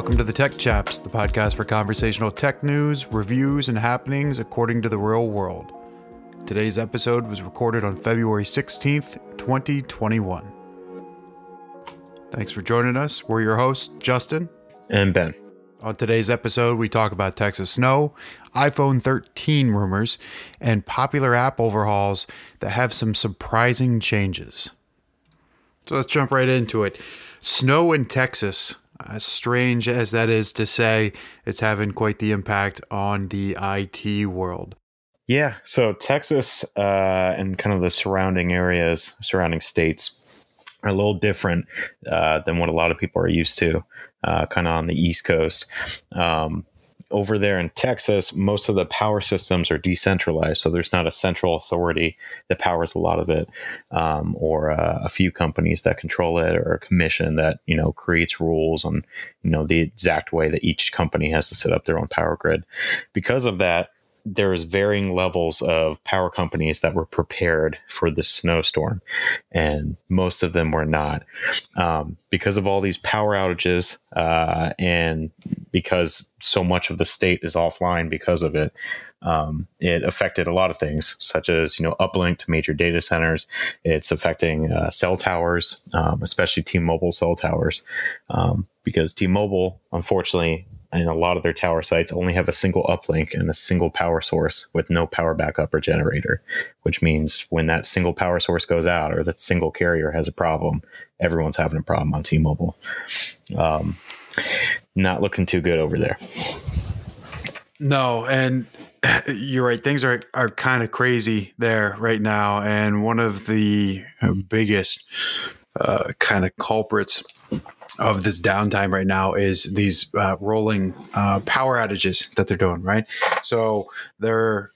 welcome to the Tech Chaps, the podcast for conversational tech news, reviews, and happenings according to the real world. Today's episode was recorded on February 16th, 2021. Thanks for joining us. We're your hosts, Justin. And Ben. On today's episode, we talk about Texas snow, iPhone 13 rumors, and popular app overhauls that have some surprising changes. So let's jump right into it. Snow in Texas, as strange as that is to say, it's having quite the impact on the IT world. Yeah, so Texas and kind of the surrounding areas, surrounding states, are a little different than what a lot of people are used to, kind of on the East Coast. Over there in Texas, most of the power systems are decentralized, so there's not a central authority that powers a lot of it, or a few companies that control it, or a commission that creates rules on the exact way that each company has to set up their own power grid. Because of that, there is varying levels of power companies that were prepared for the snowstorm, and most of them were not. Because of all these power outages and because so much of the state is offline because of it, it affected a lot of things, such as uplink to major data centers. It's affecting cell towers, especially T-Mobile cell towers, because T-Mobile, unfortunately, and a lot of their tower sites only have a single uplink and a single power source with no power backup or generator, which means when that single power source goes out or that single carrier has a problem, everyone's having a problem on T-Mobile. Not looking too good over there. No, and you're right. Things are kind of crazy there right now. And one of the biggest kind of culprits of this downtime right now is these rolling power outages that they're doing, right? So they're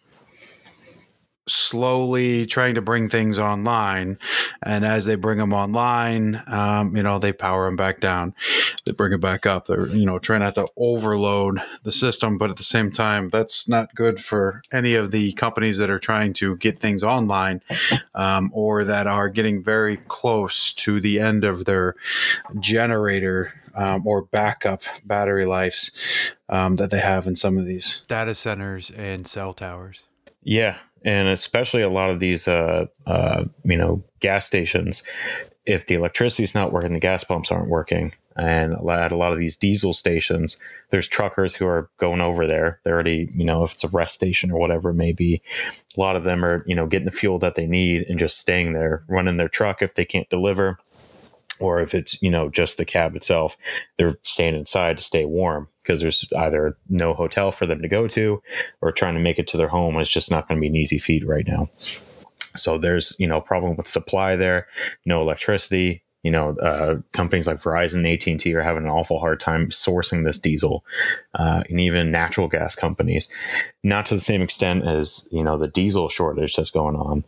slowly trying to bring things online, and as they bring them online, they power them back down, they bring it back up. They're trying not to overload the system, but at the same time, that's not good for any of the companies that are trying to get things online, or that are getting very close to the end of their generator or backup battery lives that they have in some of these data centers and cell towers. Yeah. And especially a lot of these, gas stations, if the electricity's not working, the gas pumps aren't working. And at a lot of these diesel stations, there's truckers who are going over there. They're already, if it's a rest station or whatever it may be, a lot of them are, getting the fuel that they need and just staying there, running their truck if they can't deliver. Or if it's, just the cab itself, they're staying inside to stay warm because there's either no hotel for them to go to or trying to make it to their home. It's just not going to be an easy feat right now. So there's, a problem with supply there, no electricity. Companies like Verizon and AT&T are having an awful hard time sourcing this diesel, and even natural gas companies, not to the same extent as, the diesel shortage that's going on.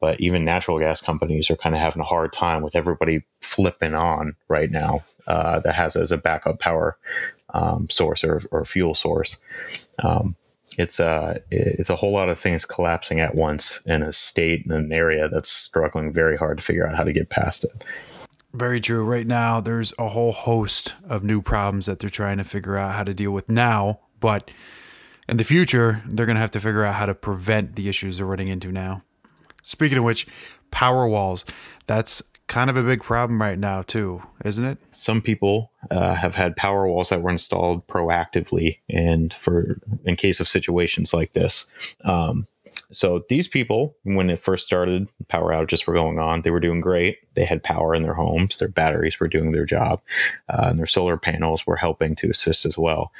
But even natural gas companies are kind of having a hard time with everybody flipping on right now, that has as a backup power, source or fuel source. It's a whole lot of things collapsing at once in a state and an area that's struggling very hard to figure out how to get past it. Very true. Right now, there's a whole host of new problems that they're trying to figure out how to deal with now, but in the future, they're going to have to figure out how to prevent the issues they're running into now. Speaking of which, power walls. That's kind of a big problem right now too, isn't it? Some people have had power walls that were installed proactively and in case of situations like this. So these people, when it first started, power outages were going on. They were doing great. They had power in their homes. Their batteries were doing their job, and their solar panels were helping to assist as well.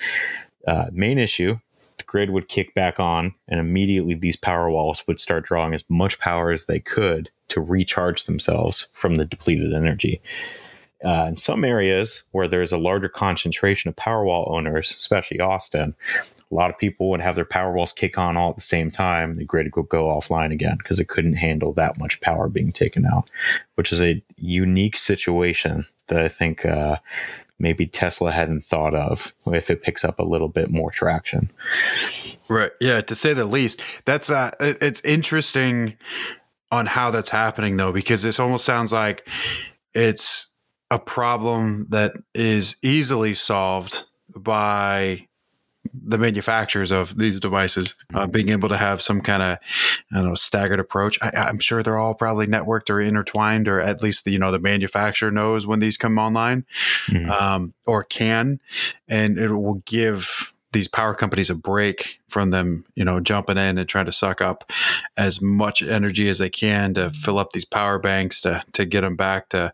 Main issue: the grid would kick back on, and immediately these power walls would start drawing as much power as they could to recharge themselves from the depleted energy. In some areas where there's a larger concentration of Powerwall owners, especially Austin, a lot of people would have their Powerwalls kick on all at the same time. The grid would go offline again because it couldn't handle that much power being taken out, which is a unique situation that I think maybe Tesla hadn't thought of if it picks up a little bit more traction. Right. Yeah, to say the least. That's it's interesting on how that's happening, though, because this almost sounds like it's a problem that is easily solved by the manufacturers of these devices being able to have some kind of, staggered approach. I'm sure they're all probably networked or intertwined, or at least the manufacturer knows when these come online, or can, and it will give these power companies a break from them, jumping in and trying to suck up as much energy as they can to fill up these power banks to get them back to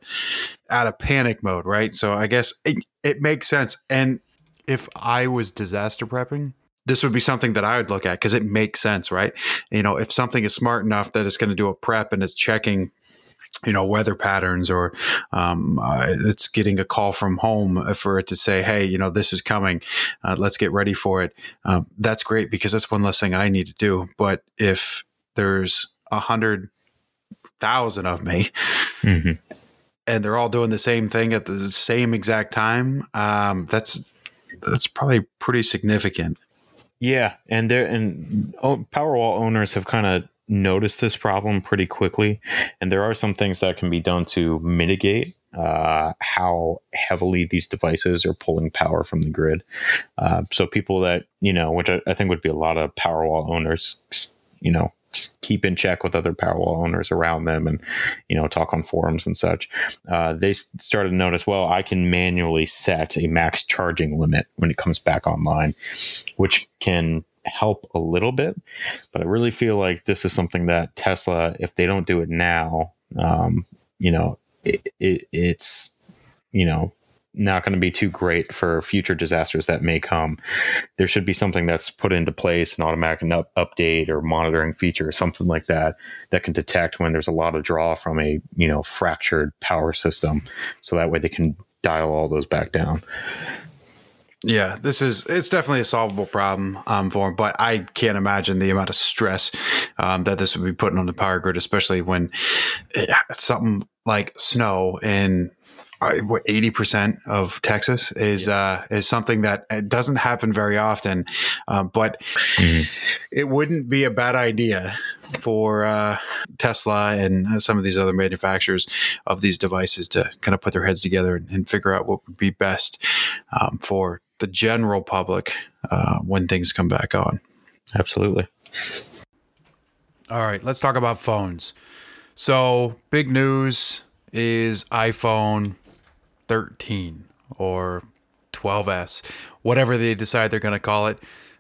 out of panic mode. Right. So I guess it makes sense. And if I was disaster prepping, this would be something that I would look at because it makes sense, right? If something is smart enough that it's going to do a prep and it's checking, weather patterns, or it's getting a call from home for it to say, hey, this is coming. Let's get ready for it. That's great because that's one less thing I need to do. But if there's 100,000 of me and they're all doing the same thing at the same exact time, that's probably pretty significant. Yeah. And Powerwall owners have kind of noticed this problem pretty quickly. And there are some things that can be done to mitigate how heavily these devices are pulling power from the grid. So people that, which I think would be a lot of Powerwall owners, keep in check with other Powerwall owners around them and, talk on forums and such. They started to notice, well, I can manually set a max charging limit when it comes back online, which can help a little bit. But I really feel like this is something that Tesla, if they don't do it now, it's not going to be too great for future disasters that may come. There should be something that's put into place, an automatic update or monitoring feature or something like that, that can detect when there's a lot of draw from a, fractured power system. So that way they can dial all those back down. Yeah, it's definitely a solvable problem for them, but I can't imagine the amount of stress that this would be putting on the power grid, especially when something like snow in 80% of Texas is something that doesn't happen very often, but it wouldn't be a bad idea for Tesla and some of these other manufacturers of these devices to kind of put their heads together and figure out what would be best for the general public when things come back on. Absolutely. All right, let's talk about phones. So big news is iPhone 13 or 12S, whatever they decide they're going to call it.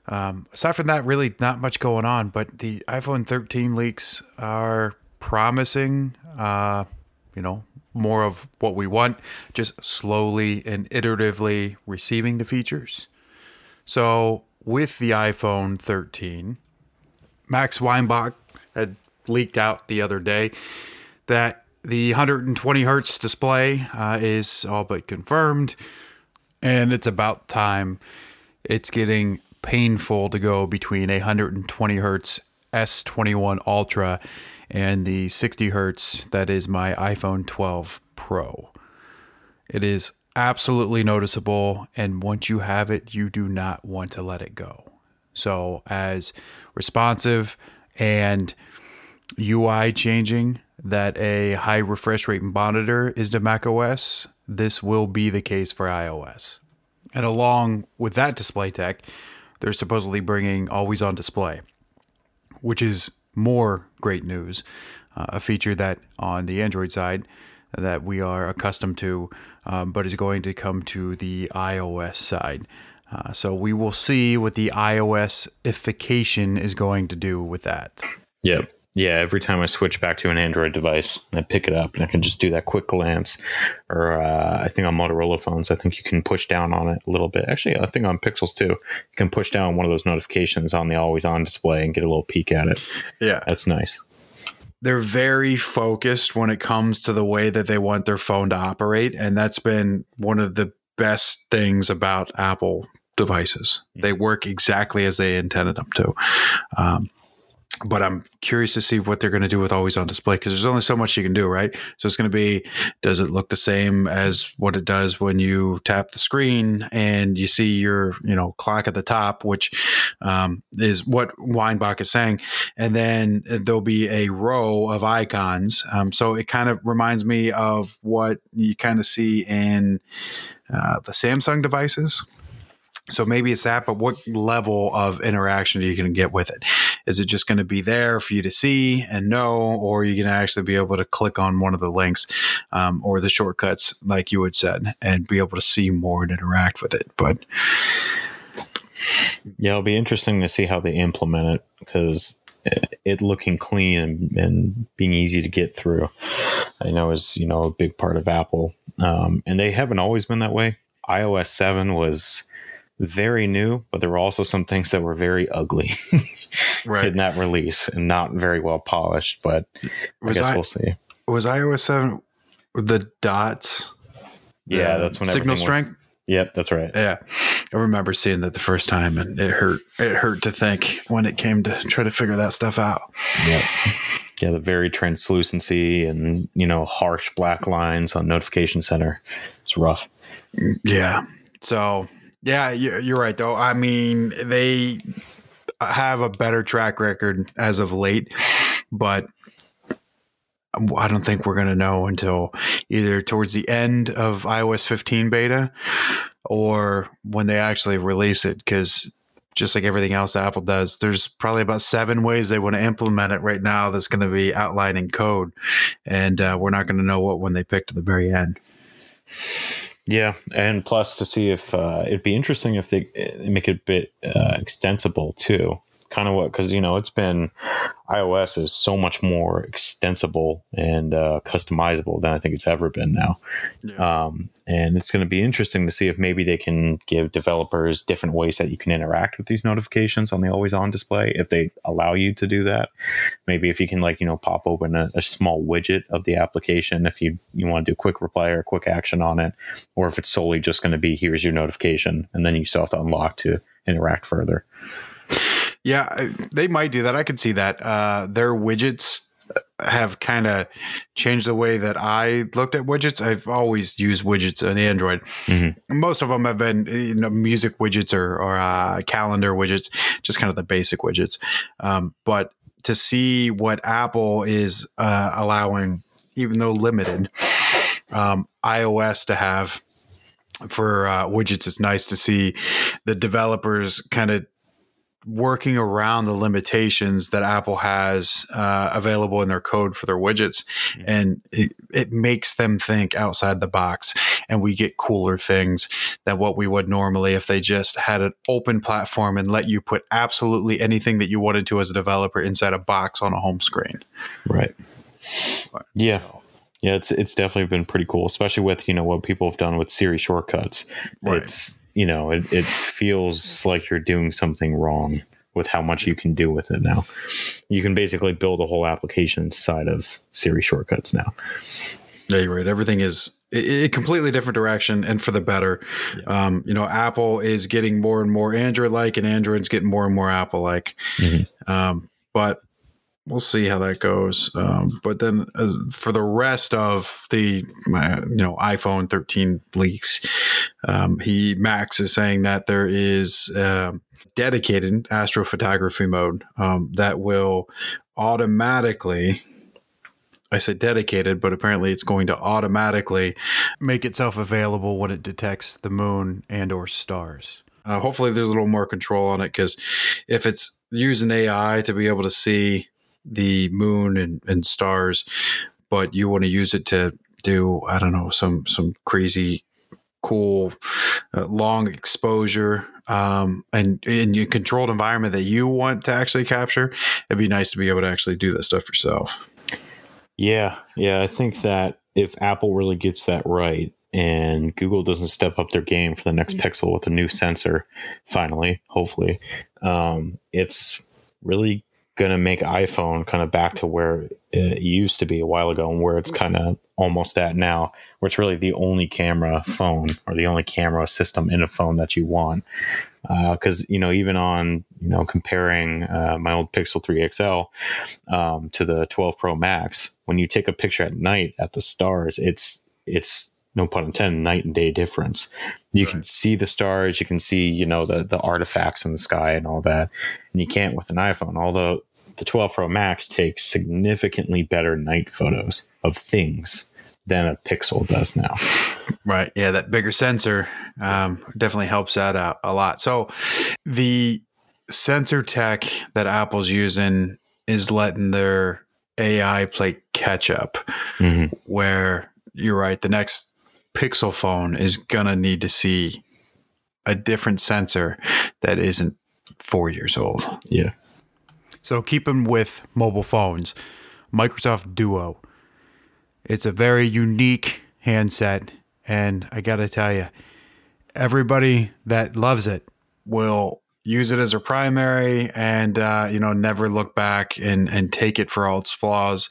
Aside from that, really not much going on, but the iPhone 13 leaks are promising, more of what we want, just slowly and iteratively receiving the features. So with the iPhone 13, Max Weinbach had leaked out the other day that the 120 hertz display is all but confirmed, and it's about time. It's getting painful to go between a 120 hertz S21 Ultra and the 60 hertz that is my iPhone 12 Pro. It is absolutely noticeable, and once you have it, you do not want to let it go. So as responsive and UI changing that a high refresh rate monitor is to macOS, this will be the case for iOS. And along with that display tech, they're supposedly bringing always-on display, which is more great news, a feature that on the Android side that we are accustomed to, but is going to come to the iOS side. So we will see what the iOS-ification is going to do with that. Yep. Yeah, every time I switch back to an Android device, and I pick it up and I can just do that quick glance. Or I think on Motorola phones, I think you can push down on it a little bit. Actually, I think on Pixels too, you can push down one of those notifications on the always on display and get a little peek at it. Yeah, that's nice. They're very focused when it comes to the way that they want their phone to operate. And that's been one of the best things about Apple devices. They work exactly as they intended them to. But I'm curious to see what they're going to do with always on display, because there's only so much you can do, right? So it's going to be, does it look the same as what it does when you tap the screen and you see your, you know, clock at the top, which is what Weinbach is saying. And then there'll be a row of icons. So it kind of reminds me of what you kind of see in the Samsung devices. So maybe it's that, but what level of interaction are you going to get with it? Is it just going to be there for you to see and know, or are you going to actually be able to click on one of the links or the shortcuts, like you had said, and be able to see more and interact with it? But yeah, it'll be interesting to see how they implement it, because it looking clean and being easy to get through, I know, is, you know, a big part of Apple. And they haven't always been that way. iOS 7 was very new, but there were also some things that were very ugly right. in that release and not very well polished, but we'll see. Was iOS 7 the dots? Yeah, that's when signal strength. Yep, that's right. Yeah. I remember seeing that the first time, and it hurt to think when it came to try to figure that stuff out. Yep. Yeah, the very translucency and, you know, harsh black lines on Notification Center. It's rough. Yeah. So yeah, you're right, though. I mean, they have a better track record as of late, but I don't think we're going to know until either towards the end of iOS 15 beta or when they actually release it, because just like everything else Apple does, there's probably about 7 ways they want to implement it right now that's going to be outlined in code, and we're not going to know what one they picked at the very end. Yeah, and plus to see if it'd be interesting if they make it a bit extensible too. Kind of what, because, you know, it's been, iOS is so much more extensible and customizable than I think it's ever been now. Yeah. And it's going to be interesting to see if maybe they can give developers different ways that you can interact with these notifications on the always on display, if they allow you to do that. Maybe if you can, like, you know, pop open a small widget of the application if you want to do quick reply or quick action on it, or if it's solely just going to be, here's your notification, and then you still have to unlock to interact further. Yeah, they might do that. I could see that. Their widgets have kind of changed the way that I looked at widgets. I've always used widgets on Android. Mm-hmm. Most of them have been, you know, music widgets or calendar widgets, just kind of the basic widgets. But to see what Apple is allowing, even though limited, iOS to have for widgets, it's nice to see the developers kind of working around the limitations that Apple has available in their code for their widgets. Mm-hmm. And it makes them think outside the box, and we get cooler things than what we would normally if they just had an open platform and let you put absolutely anything that you wanted to as a developer inside a box on a home screen. Right. But, yeah. So. Yeah. It's definitely been pretty cool, especially with, you know, what people have done with Siri shortcuts. Right. It's, you know, it feels like you're doing something wrong with how much you can do with it now. You can basically build a whole application inside of Siri shortcuts now. Yeah, you're right. Everything is a completely different direction, and for the better. Yeah. You know, Apple is getting more and more Android-like, and Android's getting more and more Apple-like. Mm-hmm. But we'll see how that goes. But then for the rest of the, you know, iPhone 13 leaks, Max is saying that there is dedicated astrophotography mode that will automatically, I said dedicated, but apparently it's going to automatically make itself available when it detects the moon and or stars. Hopefully there's a little more control on it, because if it's using AI to be able to see the moon and stars, but you want to use it to do, I don't know, some crazy cool long exposure and in your controlled environment that you want to actually capture, it'd be nice to be able to actually do that stuff yourself. Yeah. I think that if Apple really gets that right, and Google doesn't step up their game for the next Pixel with a new sensor, finally, hopefully, it's really going to make iPhone kind of back to where it used to be a while ago, and where it's kind of almost at now, where it's really the only camera phone or the only camera system in a phone that you want, Because, even on, comparing my old Pixel 3 XL to the 12 Pro Max, when you take a picture at night at the stars, it's no pun intended, night and day difference. You can see the stars, you can see, the artifacts in the sky and all that. And you can't with an iPhone, although the 12 Pro Max takes significantly better night photos of things than a Pixel does now. Right. Yeah. That bigger sensor definitely helps that out a lot. So the sensor tech that Apple's using is letting their AI play catch up, where you're right. The next Pixel phone is going to need to see a different sensor that isn't 4 years old. Yeah. So keeping with mobile phones, Microsoft Duo. It's a very unique handset, and I got to tell you, everybody that loves it will use it as their primary and, never look back and take it for all its flaws.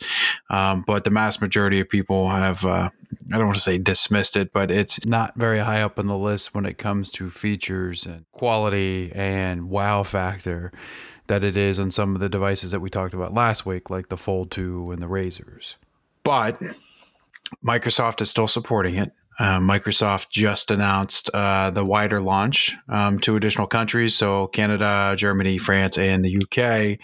But the mass majority of people have, I don't want to say dismissed it, but it's not very high up on the list when it comes to features and quality and wow factor that it is on some of the devices that we talked about last week, like the Fold 2 and the Razors. But Microsoft is still supporting it. Microsoft just announced the wider launch to additional countries. So Canada, Germany, France, and the UK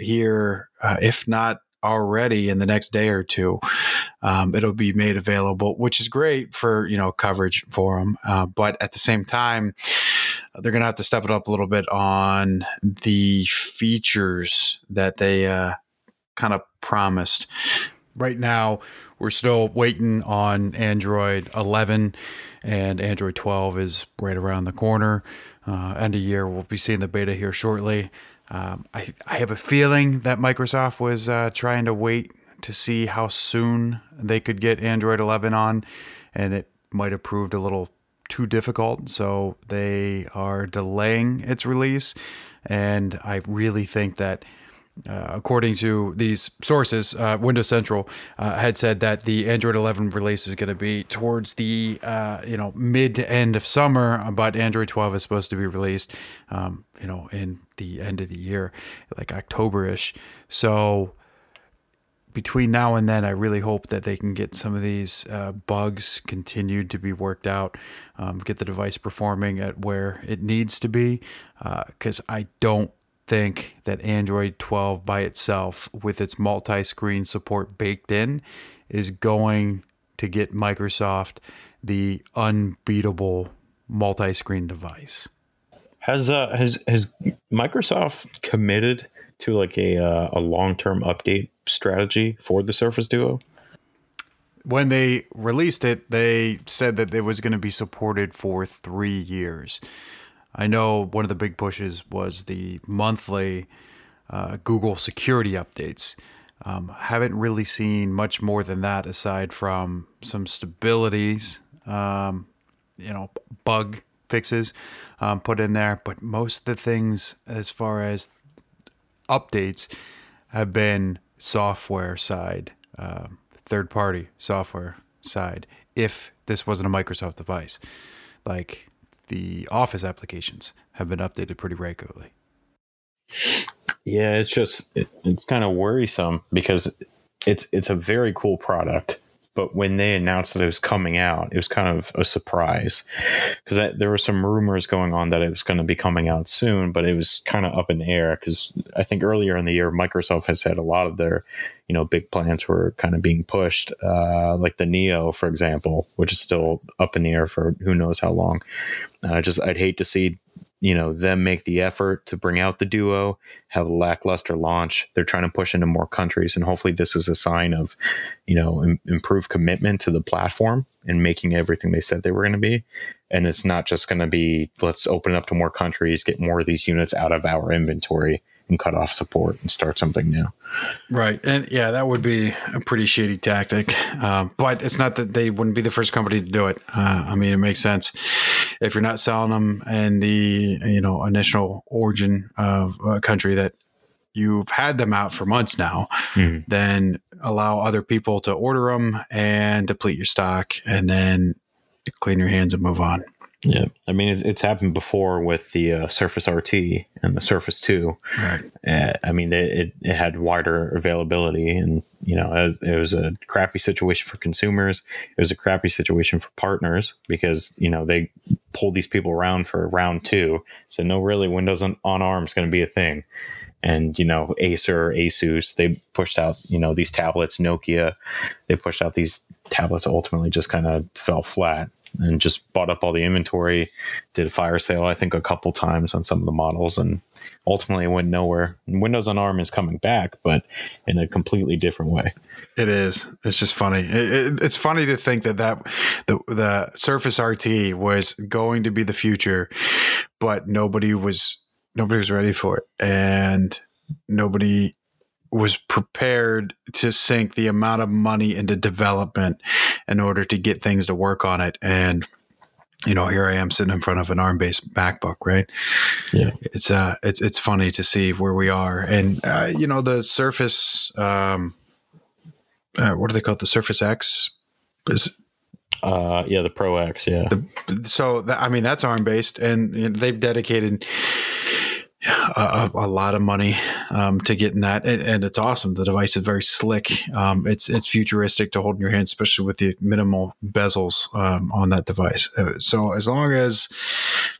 here, if not already in the next day or two, it'll be made available, which is great for, coverage for them. But at the same time, they're going to have to step it up a little bit on the features that they kind of promised. Right now, we're still waiting on Android 11, and Android 12 is right around the corner. End of year, we'll be seeing the beta here shortly. I have a feeling that Microsoft was trying to wait to see how soon they could get Android 11 on, and it might have proved a little too difficult, so they are delaying its release. And I really think that according to these sources, Windows Central had said that the Android 11 release is going to be towards the mid to end of summer, but Android 12 is supposed to be released in the end of the year, like October-ish. So between now and then, I really hope that they can get some of these bugs continued to be worked out, get the device performing at where it needs to be, because I don't think that Android 12 by itself with its multi-screen support baked in is going to get Microsoft the unbeatable multi-screen device. Has Microsoft committed to like a long-term update strategy for the Surface Duo? When they released it, they said that it was going to be supported for 3 years. I know one of the big pushes was the monthly Google security updates. Haven't really seen much more than that aside from some stabilities, bug fixes put in there. But most of the things as far as updates have been software side, third party software side, if this wasn't a Microsoft device. Like the Office applications have been updated pretty regularly. Yeah, it's kind of worrisome because it's a very cool product, but when they announced that it was coming out, it was kind of a surprise because there were some rumors going on that it was going to be coming out soon, but it was kind of up in the air because I think earlier in the year, Microsoft has had a lot of their, big plans were kind of being pushed, like the Neo, for example, which is still up in the air for who knows how long. I'd hate to see, them make the effort to bring out the Duo, have a lackluster launch. They're trying to push into more countries, and hopefully this is a sign of, improved commitment to the platform and making everything they said they were going to be. And it's not just going to be, let's open up to more countries, get more of these units out of our inventory, and cut off support and start something new. Right. And yeah, that would be a pretty shady tactic. But it's not that they wouldn't be the first company to do it. It makes sense. If you're not selling them in the, initial origin of a country that you've had them out for months now, then allow other people to order them and deplete your stock and then clean your hands and move on. Yeah, I mean, it's happened before with the Surface RT and the Surface 2. Right. I mean, it had wider availability, and you know, it was a crappy situation for consumers. It was a crappy situation for partners because you know they pulled these people around for round two. So no, really, Windows on ARM is going to be a thing. And, you know, Acer, Asus, they pushed out, you know, these tablets, Nokia, they pushed out these tablets, ultimately just kind of fell flat and just bought up all the inventory, did a fire sale, I think, a couple times on some of the models, and ultimately went nowhere. Windows on ARM is coming back, but in a completely different way. It is. It's just funny. It's funny to think that the Surface RT was going to be the future, but nobody was ready for it, and nobody was prepared to sink the amount of money into development in order to get things to work on it. And, you know, here I am sitting in front of an ARM-based MacBook, right? Yeah. It's funny to see where we are. And, you know, the Surface, what do they call it? The Surface X? Yeah, the Pro X, yeah. That's ARM-based, and they've dedicated a lot of money to getting that, and it's awesome. The device is very slick. It's futuristic to hold in your hand, especially with the minimal bezels on that device. So as long as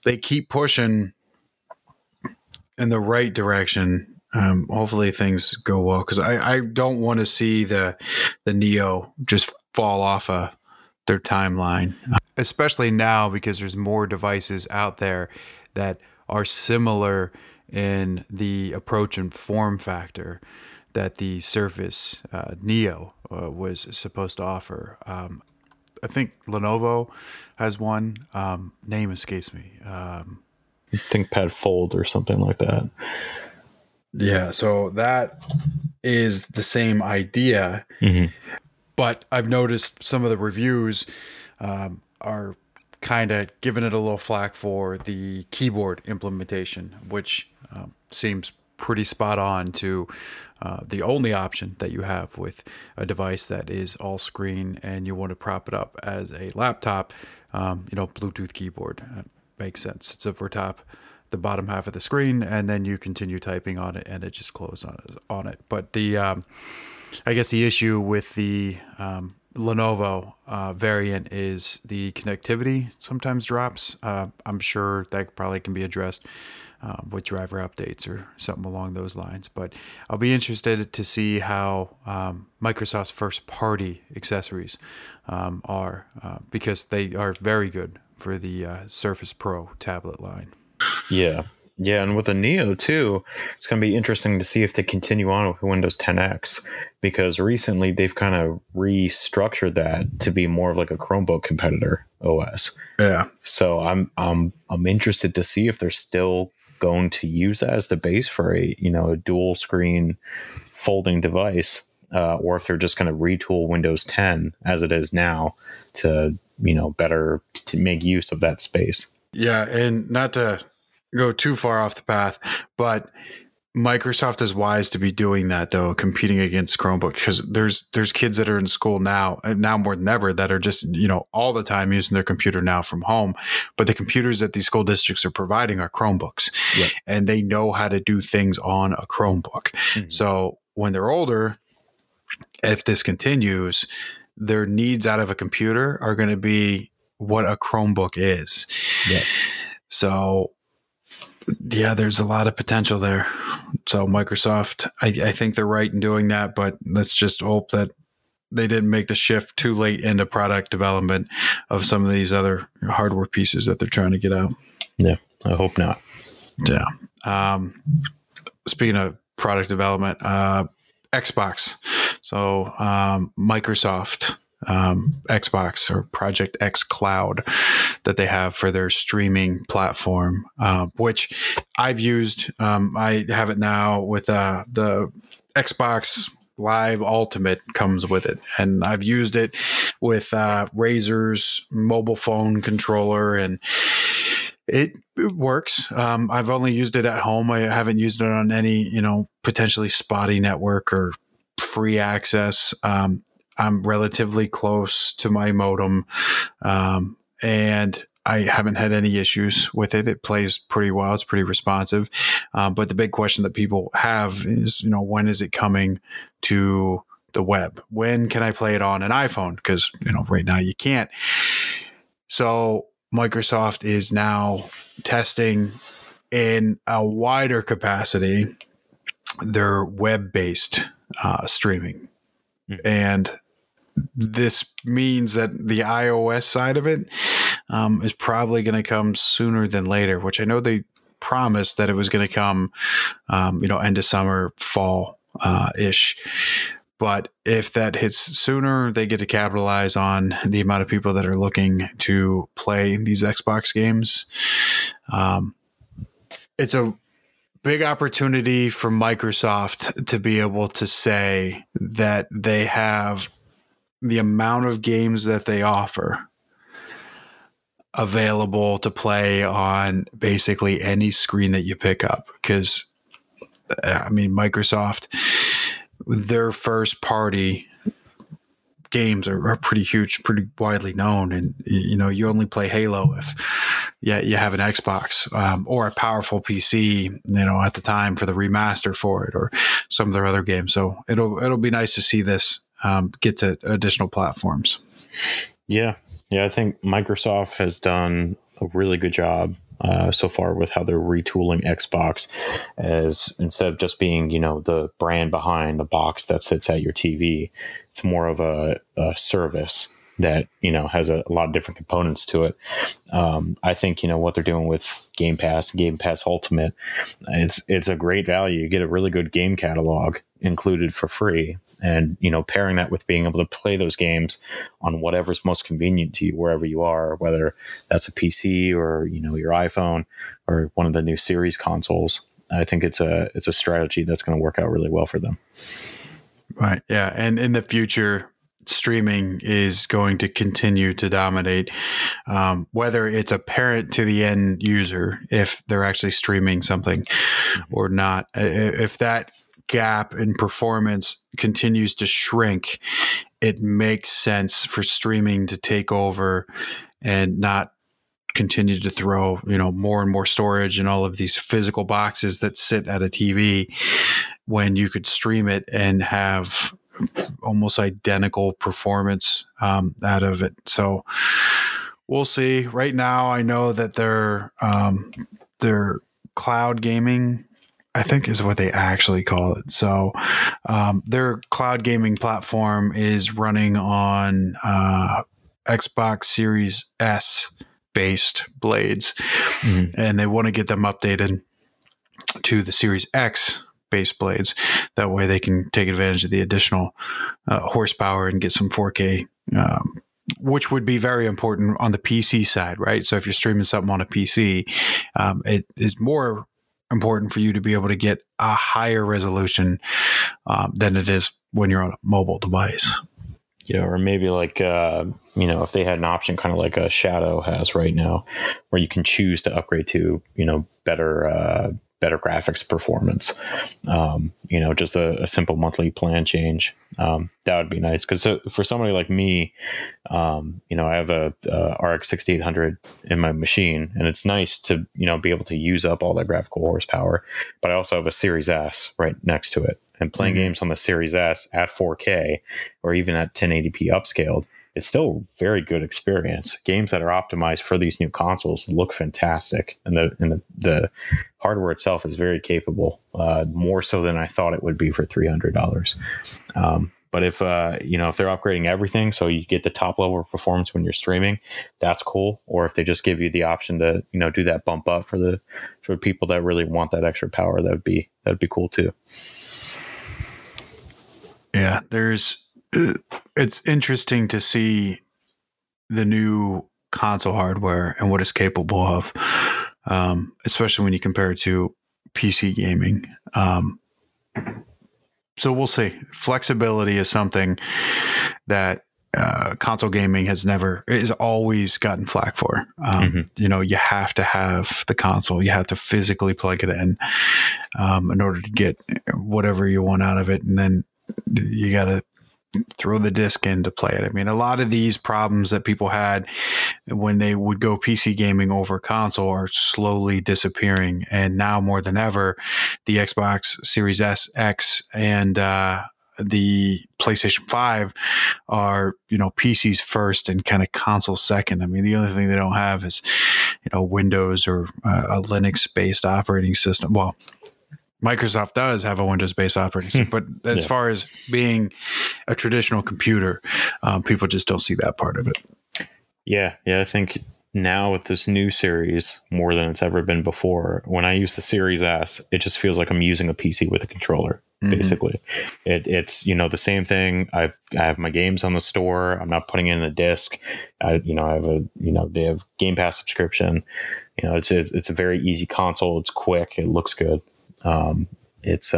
they keep pushing in the right direction, hopefully things go well, because I don't want to see the Neo just fall off their timeline, especially now, because there's more devices out there that are similar in the approach and form factor that the Surface Neo was supposed to offer. I think Lenovo has one. Name escapes me. ThinkPad Fold or something like that. Yeah, so that is the same idea. Mm-hmm. But I've noticed some of the reviews are kind of giving it a little flack for the keyboard implementation, which seems pretty spot on to the only option that you have with a device that is all screen and you want to prop it up as a laptop. You know, Bluetooth keyboard makes sense. It's over top the bottom half of the screen, and then you continue typing on it, and it just closes on it. But the I guess the issue with the Lenovo variant is the connectivity sometimes drops. I'm sure that probably can be addressed with driver updates or something along those lines. But I'll be interested to see how Microsoft's first-party accessories are, because they are very good for the Surface Pro tablet line. Yeah. Yeah, and with the Neo too, it's going to be interesting to see if they continue on with Windows 10X, because recently they've kind of restructured that to be more of like a Chromebook competitor OS. Yeah. So I'm interested to see if they're still going to use that as the base for a dual screen folding device, or if they're just going to retool Windows 10 as it is now to better to make use of that space. Yeah, and not to go too far off the path, but Microsoft is wise to be doing that, though, competing against Chromebook, because there's kids that are in school now more than ever that are just, all the time using their computer now from home. But the computers that these school districts are providing are Chromebooks, yep, and they know how to do things on a Chromebook. Mm-hmm. So when they're older, if this continues, their needs out of a computer are going to be what a Chromebook is. Yep. So yeah, there's a lot of potential there. So Microsoft, I think they're right in doing that, but let's just hope that they didn't make the shift too late into product development of some of these other hardware pieces that they're trying to get out. Yeah, I hope not. Yeah. Speaking of product development, Xbox. So Microsoft Xbox, or Project X Cloud, that they have for their streaming platform, which I've used. I have it now with the Xbox Live Ultimate comes with it, and I've used it with Razors mobile phone controller, and it works. I've only used it at home. I haven't used it on any potentially spotty network or free access. I'm relatively close to my modem, and I haven't had any issues with it. It plays pretty well. It's pretty responsive. But the big question that people have is, you know, when is it coming to the web? When can I play it on an iPhone? Because, you know, right now you can't. So Microsoft is now testing in a wider capacity their web-based streaming. And this means that the iOS side of it is probably going to come sooner than later, which I know they promised that it was going to come, you know, end of summer, fall ish. But if that hits sooner, they get to capitalize on the amount of people that are looking to play these Xbox games. It's a big opportunity for Microsoft to be able to say that they have the amount of games that they offer available to play on basically any screen that you pick up. Because, I mean, Microsoft, their first party games are pretty huge, pretty widely known. And, you know, you only play Halo if you have an Xbox or a powerful PC, you know, at the time for the remaster for it or some of their other games. So it'll be nice to see this get to additional platforms. Yeah. Yeah. I think Microsoft has done a really good job so far with how they're retooling Xbox, as instead of just being, you know, the brand behind the box that sits at your TV, it's more of a service that, you know, has a lot of different components to it. I think, you know, what they're doing with Game Pass, Game Pass Ultimate, it's a great value. You get a really good game catalog included for free, and, you know, pairing that with being able to play those games on whatever's most convenient to you, wherever you are, whether that's a PC or, you know, your iPhone or one of the new series consoles. I think it's a strategy that's going to work out really well for them. Right. Yeah. And in the future, streaming is going to continue to dominate, whether it's apparent to the end user if they're actually streaming something or not. If that gap in performance continues to shrink, it makes sense for streaming to take over and not continue to throw, you know, more and more storage in all of these physical boxes that sit at a TV when you could stream it and have almost identical performance out of it. So we'll see. Right now, I know that their cloud gaming, I think, is what they actually call it. So their cloud gaming platform is running on Xbox Series S based blades, and they want to get them updated to the Series X base blades. That way they can take advantage of the additional horsepower and get some 4K, which would be very important on the PC side, right? So if you're streaming something on a PC, it is more important for you to be able to get a higher resolution than it is when you're on a mobile device. Yeah, or maybe like, you know, if they had an option kind of like a Shadow has right now, where you can choose to upgrade to, you know, better graphics performance, you know, just a simple monthly plan change. That would be nice, because for somebody like me, you know, I have a RX 6800 in my machine, and it's nice to, you know, be able to use up all that graphical horsepower. But I also have a Series S right next to it, and playing games on the Series S at 4K or even at 1080p upscaled, it's still a very good experience. Games that are optimized for these new consoles look fantastic, and the hardware itself is very capable, more so than I thought it would be for $300. But if you know, if they're upgrading everything, so you get the top level performance when you're streaming, that's cool. Or if they just give you the option to, you know, do that bump up for people that really want that extra power, that'd be cool too. Yeah, it's interesting to see the new console hardware and what it's capable of, especially when you compare it to PC gaming. So we'll see. Flexibility is something that console gaming has always gotten flack for. You know, you have to have the console, you have to physically plug it in order to get whatever you want out of it. And then you got to throw the disc in to play it. I mean, a lot of these problems that people had when they would go PC gaming over console are slowly disappearing. And now more than ever, the Xbox Series S, X, and the PlayStation 5 are, you know, PCs first and kind of console second. I mean, the only thing they don't have is, you know, Windows or a Linux-based operating system. Well, Microsoft does have a Windows-based operating system, but as far as being a traditional computer, people just don't see that part of it. Yeah. I think now with this new series, more than it's ever been before, when I use the Series S, it just feels like I'm using a PC with a controller. Basically, it's you know, the same thing. I have my games on the store. I'm not putting in a disc. They have Game Pass subscription. You know, it's a very easy console. It's quick. It looks good. It's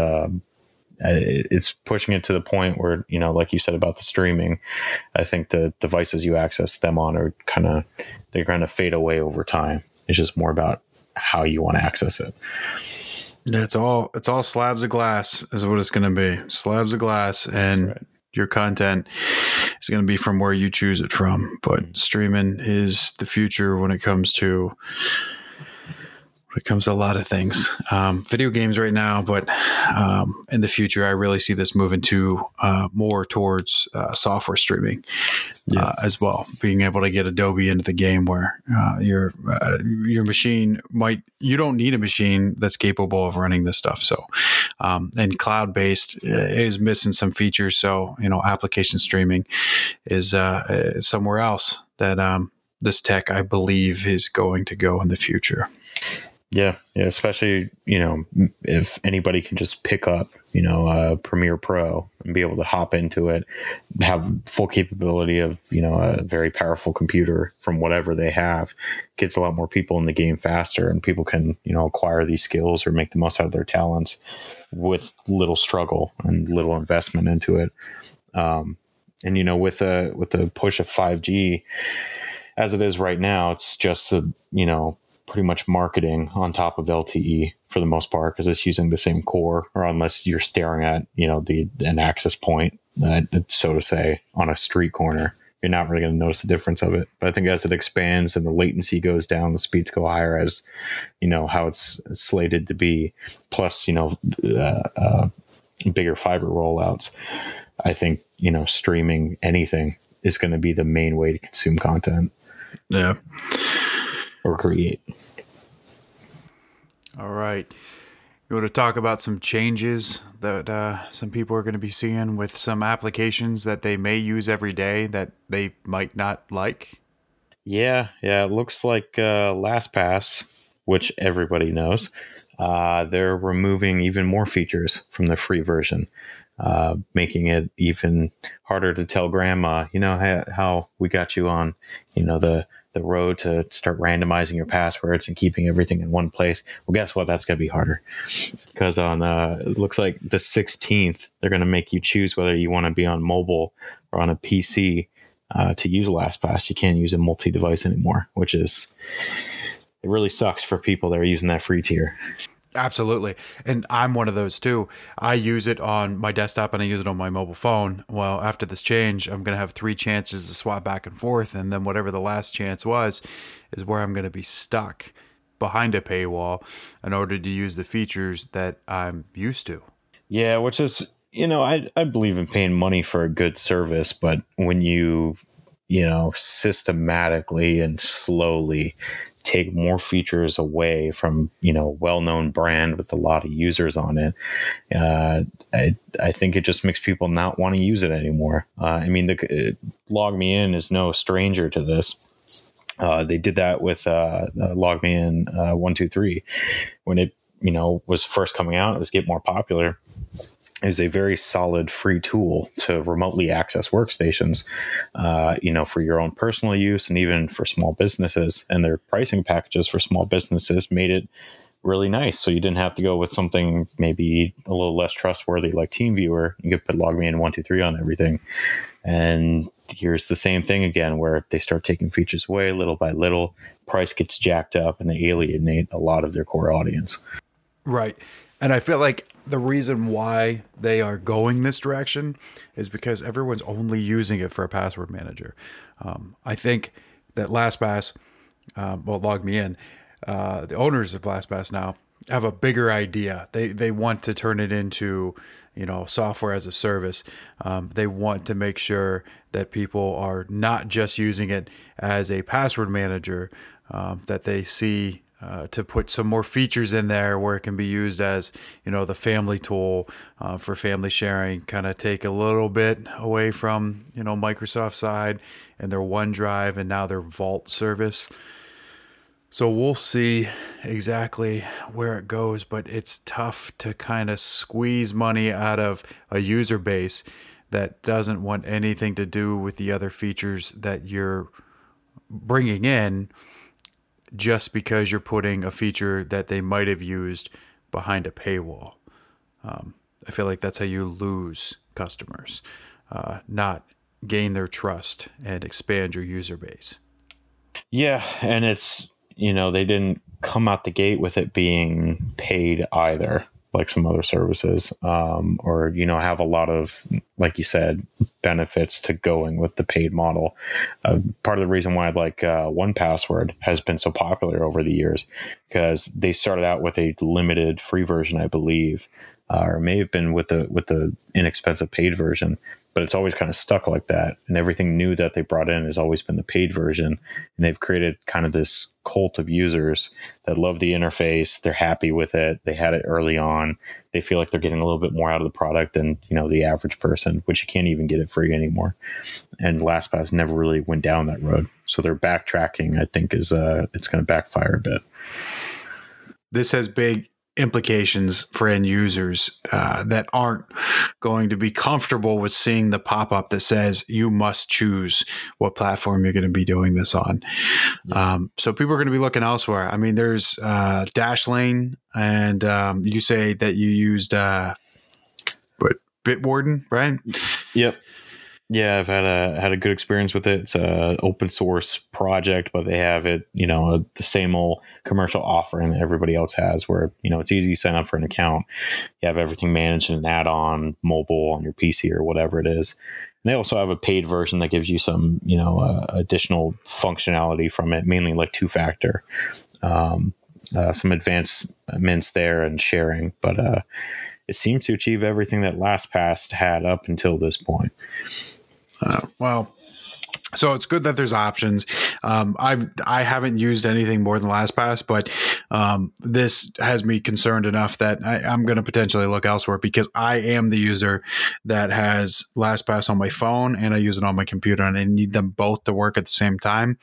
pushing it to the point where, you know, like you said about the streaming, I think the devices you access them on are they're kind of fade away over time. It's just more about how you want to access it. Yeah, it's all slabs of glass is what it's going to be. Slabs of glass, and right, your content is going to be from where you choose it from. But streaming is the future when it comes to a lot of things, video games right now, but in the future, I really see this moving to more towards software streaming as well. Being able to get Adobe into the game where your machine you don't need a machine that's capable of running this stuff. So, and cloud-based is missing some features. So, you know, application streaming is somewhere else that this tech, I believe, is going to go in the future. Yeah, especially, you know, if anybody can just pick up, you know, Premiere Pro and be able to hop into it, have full capability of, you know, a very powerful computer from whatever they have, gets a lot more people in the game faster, and people can, you know, acquire these skills or make the most out of their talents with little struggle and little investment into it. And, you know, with the push of 5G as it is right now, it's just pretty much marketing on top of LTE for the most part, because it's using the same core, or unless you're staring at, you know, an access point, so to say, on a street corner, you're not really going to notice the difference of it. But I think as it expands and the latency goes down, the speeds go higher, as you know, how it's slated to be, plus, you know, bigger fiber rollouts. I think, you know, streaming anything is going to be the main way to consume content. Yeah. Or create. All right. You want to talk about some changes that some people are going to be seeing with some applications that they may use every day that they might not like? Yeah. It looks like LastPass, which everybody knows, they're removing even more features from the free version, making it even harder to tell grandma, you know, how we got you on, you know, the road to start randomizing your passwords and keeping everything in one place. Well, guess what? That's going to be harder, because on it looks like the 16th, they're going to make you choose whether you want to be on mobile or on a PC to use LastPass. You can't use a multi-device anymore, which is, it really sucks for people that are using that free tier. Absolutely. And I'm one of those too. I use it on my desktop and I use it on my mobile phone. Well, after this change, I'm going to have three chances to swap back and forth. And then whatever the last chance was is where I'm going to be stuck behind a paywall in order to use the features that I'm used to. Yeah, which is, you know, I believe in paying money for a good service, but when you know, systematically and slowly take more features away from, you know, well-known brand with a lot of users on it, I think it just makes people not want to use it anymore. I mean, Log Me In is no stranger to this. They did that with Log Me In 123 when it, you know, was first coming out. It was get more popular. Is a very solid free tool to remotely access workstations, you know, for your own personal use and even for small businesses. And their pricing packages for small businesses made it really nice. So you didn't have to go with something maybe a little less trustworthy like TeamViewer. You could put Log Me In 123 on everything. And here's the same thing again, where they start taking features away little by little, price gets jacked up, and they alienate a lot of their core audience. Right. And I feel like the reason why they are going this direction is because everyone's only using it for a password manager. I think that LastPass, well, log me in, the owners of LastPass now have a bigger idea. They want to turn it into, you know, software as a service. They want to make sure that people are not just using it as a password manager, that they see to put some more features in there where it can be used as, you know, the family tool for family sharing, kind of take a little bit away from, you know, Microsoft side and their OneDrive and now their Vault service. So we'll see exactly where it goes, but it's tough to kind of squeeze money out of a user base that doesn't want anything to do with the other features that you're bringing in just because you're putting a feature that they might have used behind a paywall. I feel like that's how you lose customers, not gain their trust and expand your user base. Yeah, and it's, you know, they didn't come out the gate with it being paid either, like some other services, or, you know, have a lot of, like you said, benefits to going with the paid model. Part of the reason why, like, 1Password has been so popular over the years, because they started out with a limited free version, I believe, or may have been with the inexpensive paid version, but it's always kind of stuck like that. And everything new that they brought in has always been the paid version. And they've created kind of this cult of users that love the interface. They're happy with it. They had it early on. They feel like they're getting a little bit more out of the product than, you know, the average person, which you can't even get it free anymore. And LastPass never really went down that road. So their backtracking, I think, is it's going to backfire a bit. This has big implications for end users that aren't going to be comfortable with seeing the pop-up that says you must choose what platform you're going to be doing this on. Yeah. So people are going to be looking elsewhere. I mean, there's Dashlane, and you say that you used Bitwarden, right? Yep. Yeah, I've had a good experience with it. It's an open source project, but they have it, you know, the same old commercial offering that everybody else has where, you know, it's easy to sign up for an account. You have everything managed in an add-on mobile on your PC or whatever it is. And they also have a paid version that gives you some, you know, additional functionality from it, mainly like two-factor, some advancements there and sharing. But it seems to achieve everything that LastPass had up until this point. Well, so it's good that there's options. I haven't used anything more than LastPass, but this has me concerned enough that I'm going to potentially look elsewhere, because I am the user that has LastPass on my phone and I use it on my computer, and I need them both to work at the same time.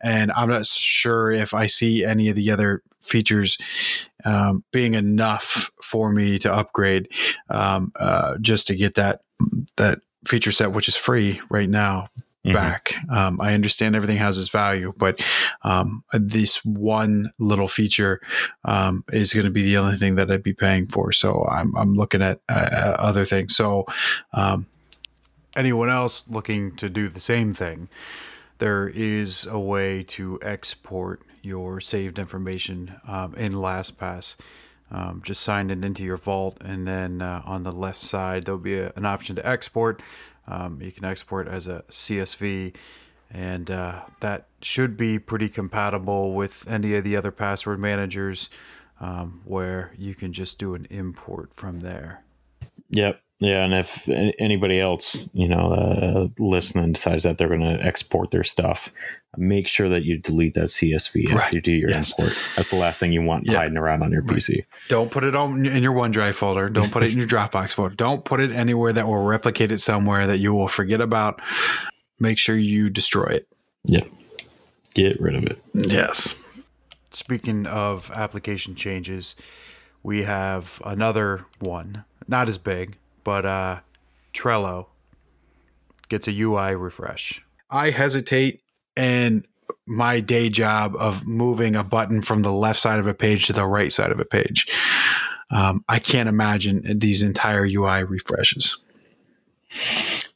And I'm not sure if I see any of the other features being enough for me to upgrade just to get that feature set, which is free right now, back. I understand everything has its value, but this one little feature is going to be the only thing that I'd be paying for. So I'm looking at other things. So anyone else looking to do the same thing, there is a way to export your saved information in LastPass. Just sign it into your Vault, and then on the left side, there'll be an option to export. You can export as a CSV, and that should be pretty compatible with any of the other password managers, where you can just do an import from there. Yep. Yeah, and if anybody else, you know, listening decides that they're going to export their stuff, make sure that you delete that CSV after you do your import. That's the last thing you want hiding around on your PC. Don't put it in your OneDrive folder. Don't put it in your Dropbox folder. Don't put it anywhere that will replicate it somewhere that you will forget about. Make sure you destroy it. Yeah. Get rid of it. Yes. Speaking of application changes, we have another one, not as big, but Trello gets a UI refresh. I hesitate in my day job of moving a button from the left side of a page to the right side of a page. I can't imagine these entire UI refreshes.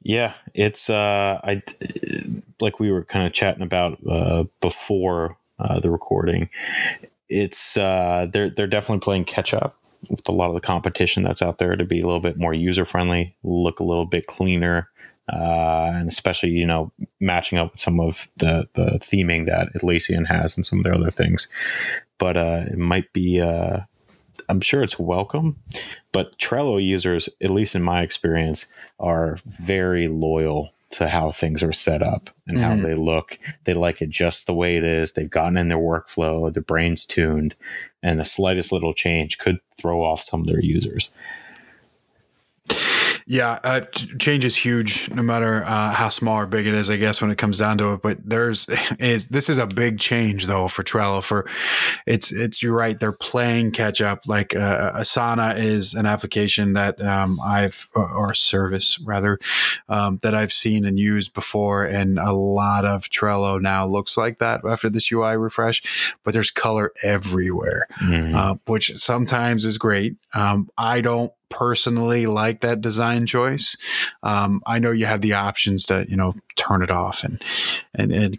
Yeah, it's like we were kind of chatting about before the recording. It's they're definitely playing catch up. with a lot of the competition that's out there to be a little bit more user-friendly, look a little bit cleaner, and especially, you know, matching up with some of the theming that Atlassian has and some of their other things. But it might be, I'm sure it's welcome, but Trello users, at least in my experience, are very loyal to how things are set up and how they look. They like it just the way it is. They've gotten in their workflow, their brain's tuned, and the slightest little change could throw off some of their users. Yeah, change is huge, no matter how small or big it is, I guess, when it comes down to it. But this is a big change, though, for Trello. You're right, they're playing catch up. Like Asana is an application that that I've seen and used before, and a lot of Trello now looks like that after this UI refresh. But there's color everywhere, which sometimes is great. I don't personally like that design choice. I know you have the options to, you know, turn it off and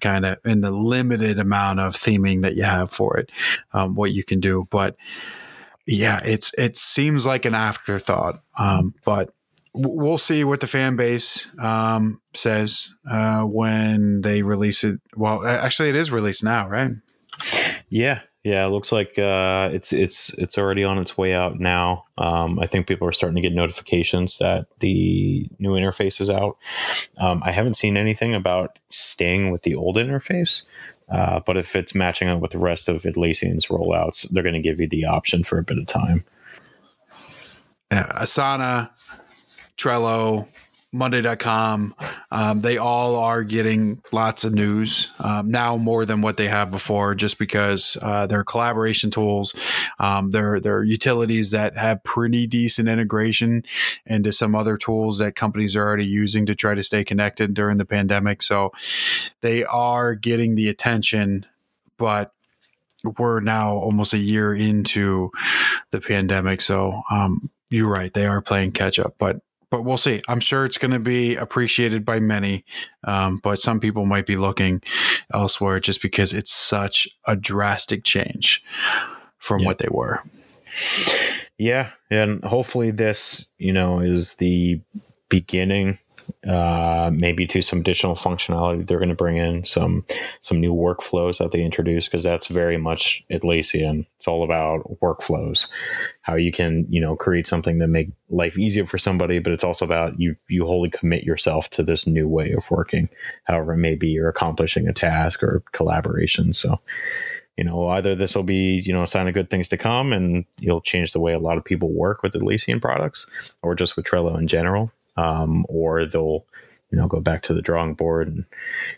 kind of in the limited amount of theming that you have for it, what you can do. But yeah, it seems like an afterthought. But we'll see what the fan base says when they release it. Well, actually, it is released now, right? Yeah. Yeah, it looks like it's already on its way out now. I think people are starting to get notifications that the new interface is out. I haven't seen anything about staying with the old interface, but if it's matching up with the rest of Atlassian's rollouts, they're going to give you the option for a bit of time. Asana, Trello, Monday.com, they all are getting lots of news now, more than what they have before, just because their collaboration tools, their utilities that have pretty decent integration into some other tools that companies are already using to try to stay connected during the pandemic. So they are getting the attention, but we're now almost a year into the pandemic. So you're right, they are playing catch up, but we'll see. I'm sure it's going to be appreciated by many, but some people might be looking elsewhere just because it's such a drastic change from what they were. Yeah. And hopefully this, you know, is the beginning, maybe to some additional functionality. They're going to bring in some new workflows that they introduce, because that's very much Atlassian. It's all about workflows, how you can, you know, create something that make life easier for somebody, but it's also about you wholly commit yourself to this new way of working, however it may be, you're accomplishing a task or collaboration. So, you know, either this will be, you know, a sign of good things to come and you'll change the way a lot of people work with Atlassian products or just with Trello in general. Or they'll, you know, go back to the drawing board and,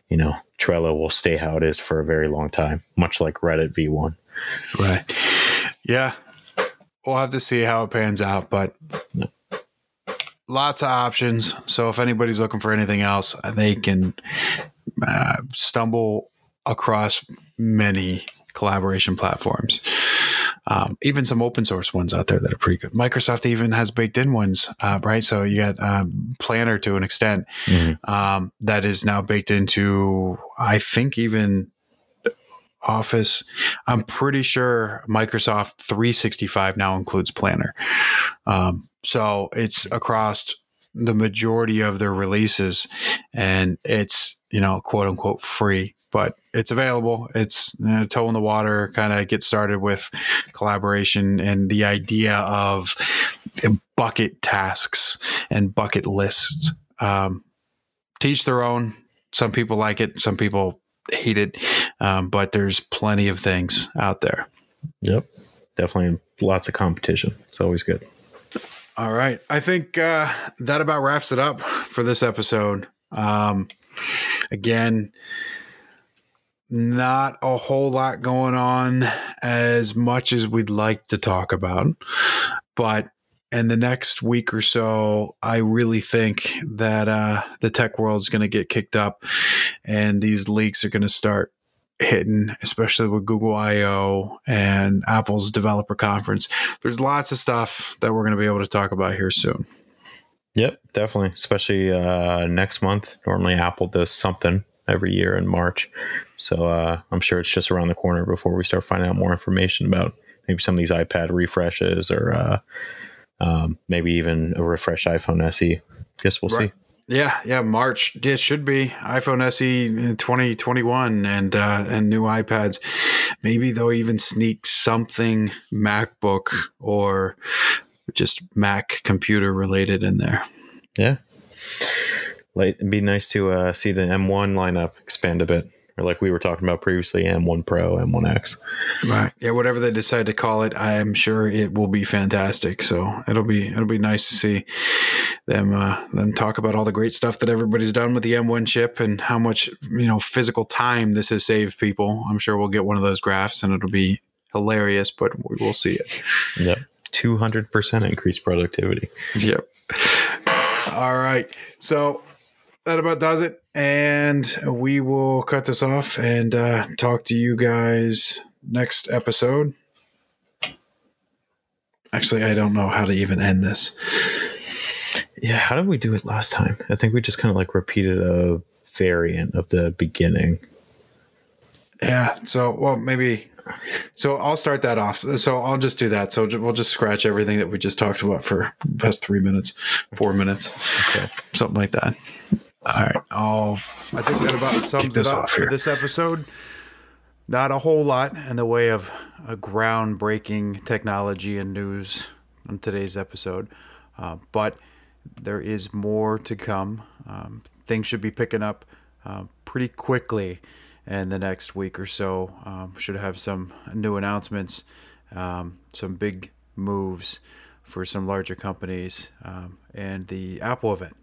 you know, Trello will stay how it is for a very long time, much like Reddit V1. Right. Yeah. We'll have to see how it pans out, but lots of options. So if anybody's looking for anything else, they can stumble across many collaboration platforms. Even some open source ones out there that are pretty good. Microsoft even has baked in ones, right? So you got Planner to an extent that is now baked into, I think, even Office. I'm pretty sure Microsoft 365 now includes Planner. So it's across the majority of their releases, and it's, you know, quote unquote free. But it's available. It's a toe in the water, kind of get started with collaboration and the idea of bucket tasks and bucket lists. Teach their own. Some people like it. Some people hate it. But there's plenty of things out there. Yep. Definitely lots of competition. It's always good. All right. I think that about wraps it up for this episode. Again, not a whole lot going on as much as we'd like to talk about, but in the next week or so, I really think that the tech world is going to get kicked up and these leaks are going to start hitting, especially with Google I.O. and Apple's developer conference. There's lots of stuff that we're going to be able to talk about here soon. Yep, definitely. Especially next month. Normally Apple does something every year in March. So I'm sure it's just around the corner before we start finding out more information about maybe some of these iPad refreshes, or maybe even a refreshed iPhone SE. Guess we'll see. Yeah, March. It should be iPhone SE in 2021 and new iPads. Maybe they'll even sneak something MacBook or just Mac computer related in there. Yeah. It'd be nice to see the M1 lineup expand a bit. Or like we were talking about previously, M1 Pro, M1X. Right. Yeah, whatever they decide to call it, I am sure it will be fantastic. So it'll be nice to see them talk about all the great stuff that everybody's done with the M1 chip and how much, physical time this has saved people. I'm sure we'll get one of those graphs and it'll be hilarious, but we will see it. Yep. 200% increased productivity. Yep. All right. So that about does it. And we will cut this off and talk to you guys next episode. Actually, I don't know how to even end this. Yeah, how did we do it last time? I think we just kind of repeated a variant of the beginning. Yeah, so I'll start that off. So I'll just do that. So we'll just scratch everything that we just talked about for the past 4 minutes, okay. Something like that. All right. I think that about sums it up for this episode. Not a whole lot in the way of a groundbreaking technology and news on today's episode, but there is more to come. Things should be picking up pretty quickly in the next week or so. Should have some new announcements, some big moves for some larger companies, and the Apple event.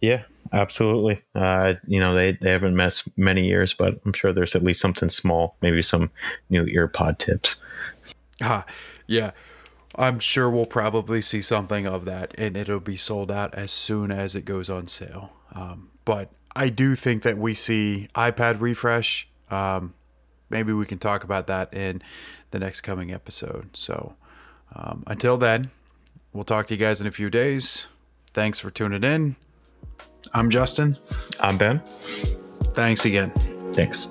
Yeah, absolutely. They haven't missed many years, but I'm sure there's at least something small, maybe some new earpod tips. Yeah, I'm sure we'll probably see something of that, and it'll be sold out as soon as it goes on sale. But I do think that we see iPad refresh. Maybe we can talk about that in the next coming episode. So until then, we'll talk to you guys in a few days. Thanks for tuning in. I'm Justin. I'm Ben. Thanks again. Thanks.